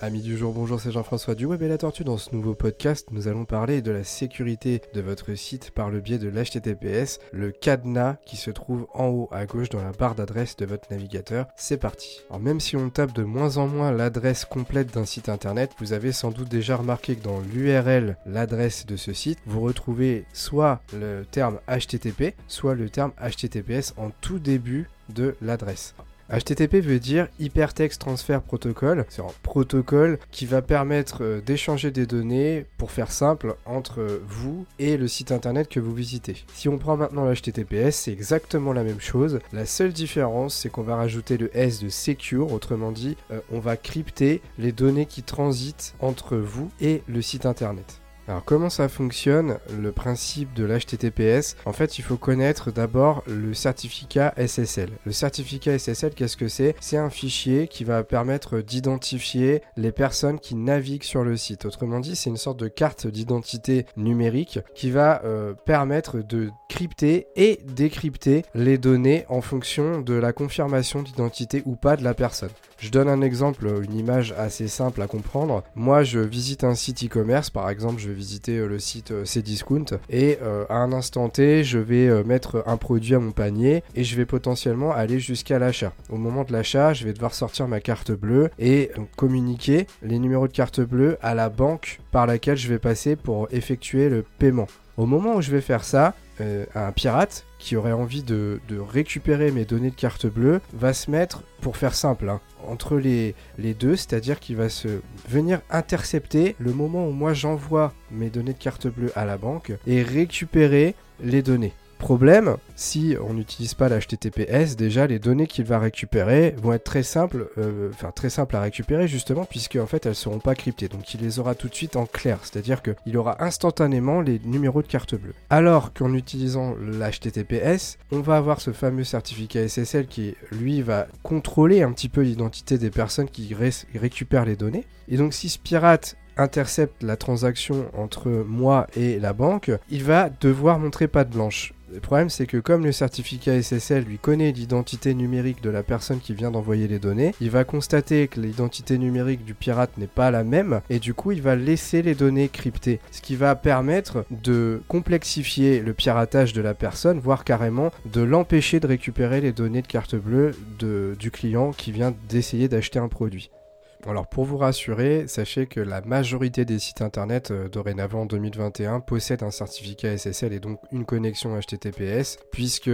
Amis du jour, bonjour, c'est Jean-François du Web et la Tortue. Dans ce nouveau podcast, nous allons parler de la sécurité de votre site par le biais de l'HTTPS, le cadenas qui se trouve en haut à gauche dans la barre d'adresse de votre navigateur. C'est parti. Alors même si on tape de moins en moins l'adresse complète d'un site internet, vous avez sans doute déjà remarqué que dans l'URL, l'adresse de ce site, vous retrouvez soit le terme HTTP, soit le terme HTTPS en tout début de l'adresse. HTTP veut dire Hypertext Transfer Protocol, c'est un protocole qui va permettre d'échanger des données, pour faire simple, entre vous et le site internet que vous visitez. Si on prend maintenant l'HTTPS, c'est exactement la même chose. La seule différence, c'est qu'on va rajouter le S de Secure, autrement dit, on va crypter les données qui transitent entre vous et le site internet. Alors comment ça fonctionne, le principe de l'HTTPS ? En fait, il faut connaître d'abord le certificat SSL. Le certificat SSL, qu'est-ce que c'est ? C'est un fichier qui va permettre d'identifier les personnes qui naviguent sur le site. Autrement dit, c'est une sorte de carte d'identité numérique qui va permettre de crypter et décrypter les données en fonction de la confirmation d'identité ou pas de la personne. Je donne un exemple, une image assez simple à comprendre. Moi, je visite un site e-commerce, par exemple, je vais visiter le site Cdiscount et à un instant T, je vais mettre un produit à mon panier et je vais potentiellement aller jusqu'à l'achat. Au moment de l'achat, je vais devoir sortir ma carte bleue et donc communiquer les numéros de carte bleue à la banque par laquelle je vais passer pour effectuer le paiement. Au moment où je vais faire ça, un pirate qui aurait envie de récupérer mes données de carte bleue va se mettre, pour faire simple, entre les deux, c'est-à-dire qu'il va venir intercepter le moment où moi j'envoie mes données de carte bleue à la banque et récupérer les données. Problème, si on n'utilise pas l'HTTPS, déjà les données qu'il va récupérer vont être très simples à récupérer justement, puisque en fait elles ne seront pas cryptées, donc il les aura tout de suite en clair, c'est-à-dire qu'il aura instantanément les numéros de carte bleue. Alors qu'en utilisant l'HTTPS, on va avoir ce fameux certificat SSL qui lui va contrôler un petit peu l'identité des personnes qui récupèrent les données, et donc si ce pirate intercepte la transaction entre moi et la banque, il va devoir montrer patte blanche. Le problème, c'est que comme le certificat SSL lui connaît l'identité numérique de la personne qui vient d'envoyer les données, il va constater que l'identité numérique du pirate n'est pas la même et du coup, il va laisser les données cryptées, ce qui va permettre de complexifier le piratage de la personne, voire carrément de l'empêcher de récupérer les données de carte bleue du client qui vient d'essayer d'acheter un produit. Alors pour vous rassurer, sachez que la majorité des sites internet dorénavant en 2021 possèdent un certificat SSL et donc une connexion HTTPS, puisque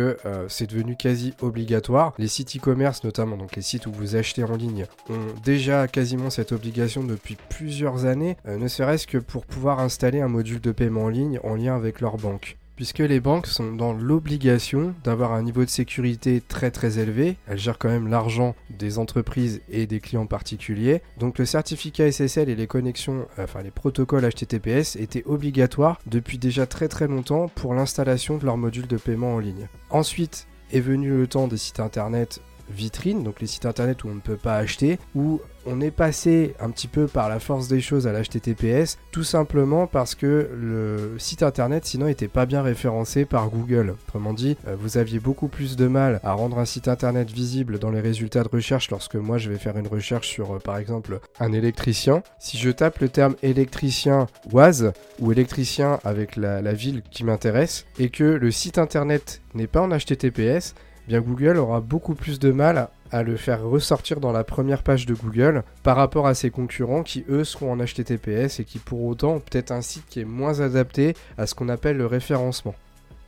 c'est devenu quasi obligatoire. Les sites e-commerce notamment, donc les sites où vous achetez en ligne, ont déjà quasiment cette obligation depuis plusieurs années, ne serait-ce que pour pouvoir installer un module de paiement en ligne en lien avec leur banque. Puisque les banques sont dans l'obligation d'avoir un niveau de sécurité très très élevé, elles gèrent quand même l'argent des entreprises et des clients particuliers, donc le certificat SSL et les connexions, les protocoles HTTPS étaient obligatoires depuis déjà très très longtemps pour l'installation de leurs modules de paiement en ligne. Ensuite est venu le temps des sites internet vitrines, donc les sites internet où on ne peut pas acheter, où on est passé un petit peu par la force des choses à l'HTTPS, tout simplement parce que le site internet sinon n'était pas bien référencé par Google. Autrement dit, vous aviez beaucoup plus de mal à rendre un site internet visible dans les résultats de recherche lorsque moi je vais faire une recherche sur, par exemple, un électricien. Si je tape le terme électricien Oise ou électricien avec la ville qui m'intéresse et que le site internet n'est pas en HTTPS, bien Google aura beaucoup plus de mal à le faire ressortir dans la première page de Google par rapport à ses concurrents qui eux seront en HTTPS et qui pour autant ont peut-être un site qui est moins adapté à ce qu'on appelle le référencement.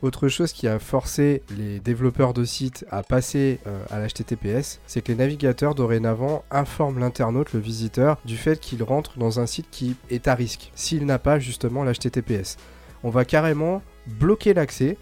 Autre chose qui a forcé les développeurs de sites à passer à l'HTTPS, c'est que les navigateurs dorénavant informent l'internaute, le visiteur, du fait qu'il rentre dans un site qui est à risque s'il n'a pas justement l'HTTPS. On va carrément bloquer l'accès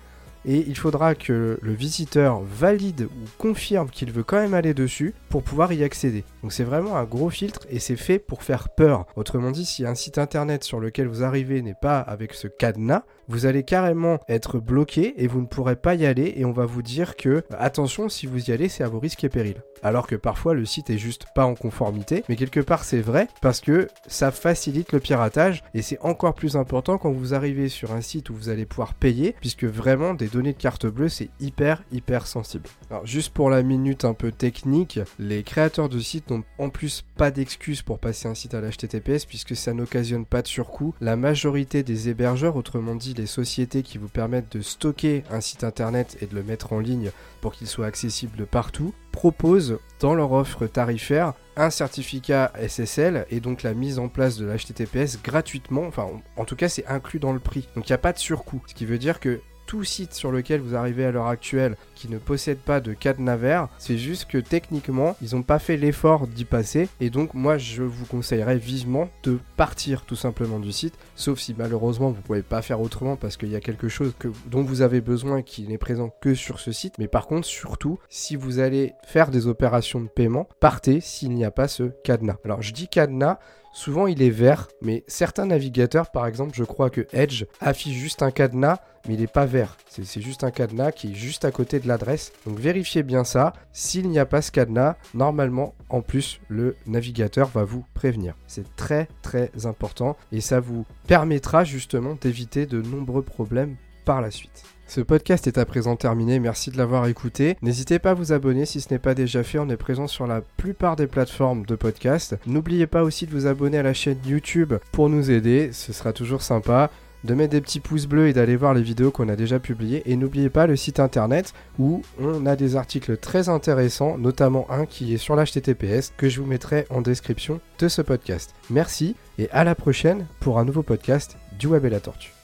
et il faudra que le visiteur valide ou confirme qu'il veut quand même aller dessus pour pouvoir y accéder. Donc c'est vraiment un gros filtre et c'est fait pour faire peur. Autrement dit, si un site internet sur lequel vous arrivez n'est pas avec ce cadenas, vous allez carrément être bloqué et vous ne pourrez pas y aller et on va vous dire que attention, si vous y allez, c'est à vos risques et périls. Alors que parfois le site est juste pas en conformité, mais quelque part c'est vrai parce que ça facilite le piratage et c'est encore plus important quand vous arrivez sur un site où vous allez pouvoir payer, puisque vraiment des données de carte bleue c'est hyper sensible. Alors juste pour la minute un peu technique, les créateurs de sites n'ont en plus pas d'excuse pour passer un site à l'HTTPS puisque ça n'occasionne pas de surcoût. La majorité des hébergeurs, autrement dit les sociétés qui vous permettent de stocker un site internet et de le mettre en ligne pour qu'il soit accessible de partout, proposent dans leur offre tarifaire un certificat SSL et donc la mise en place de l'HTTPS gratuitement, enfin en tout cas c'est inclus dans le prix, donc il n'y a pas de surcoût, ce qui veut dire que tout site sur lequel vous arrivez à l'heure actuelle qui ne possède pas de cadenas vert, c'est juste que techniquement, ils n'ont pas fait l'effort d'y passer et donc moi je vous conseillerais vivement de partir tout simplement du site, sauf si malheureusement vous ne pouvez pas faire autrement parce qu'il y a quelque chose dont vous avez besoin qui n'est présent que sur ce site, mais par contre surtout, si vous allez faire des opérations de paiement, partez s'il n'y a pas ce cadenas. Alors je dis cadenas, souvent il est vert, mais certains navigateurs, par exemple, je crois que Edge affiche juste un cadenas, mais il n'est pas vert. C'est juste un cadenas qui est juste à côté de l'adresse. Donc vérifiez bien ça. S'il n'y a pas ce cadenas, normalement, en plus, le navigateur va vous prévenir. C'est très très important et ça vous permettra justement d'éviter de nombreux problèmes par la suite. Ce podcast est à présent terminé, merci de l'avoir écouté. N'hésitez pas à vous abonner si ce n'est pas déjà fait, on est présent sur la plupart des plateformes de podcast. N'oubliez pas aussi de vous abonner à la chaîne YouTube pour nous aider, ce sera toujours sympa. De mettre des petits pouces bleus et d'aller voir les vidéos qu'on a déjà publiées. Et n'oubliez pas le site internet où on a des articles très intéressants, notamment un qui est sur l'HTTPS que je vous mettrai en description de ce podcast. Merci et à la prochaine pour un nouveau podcast du Web et la Tortue.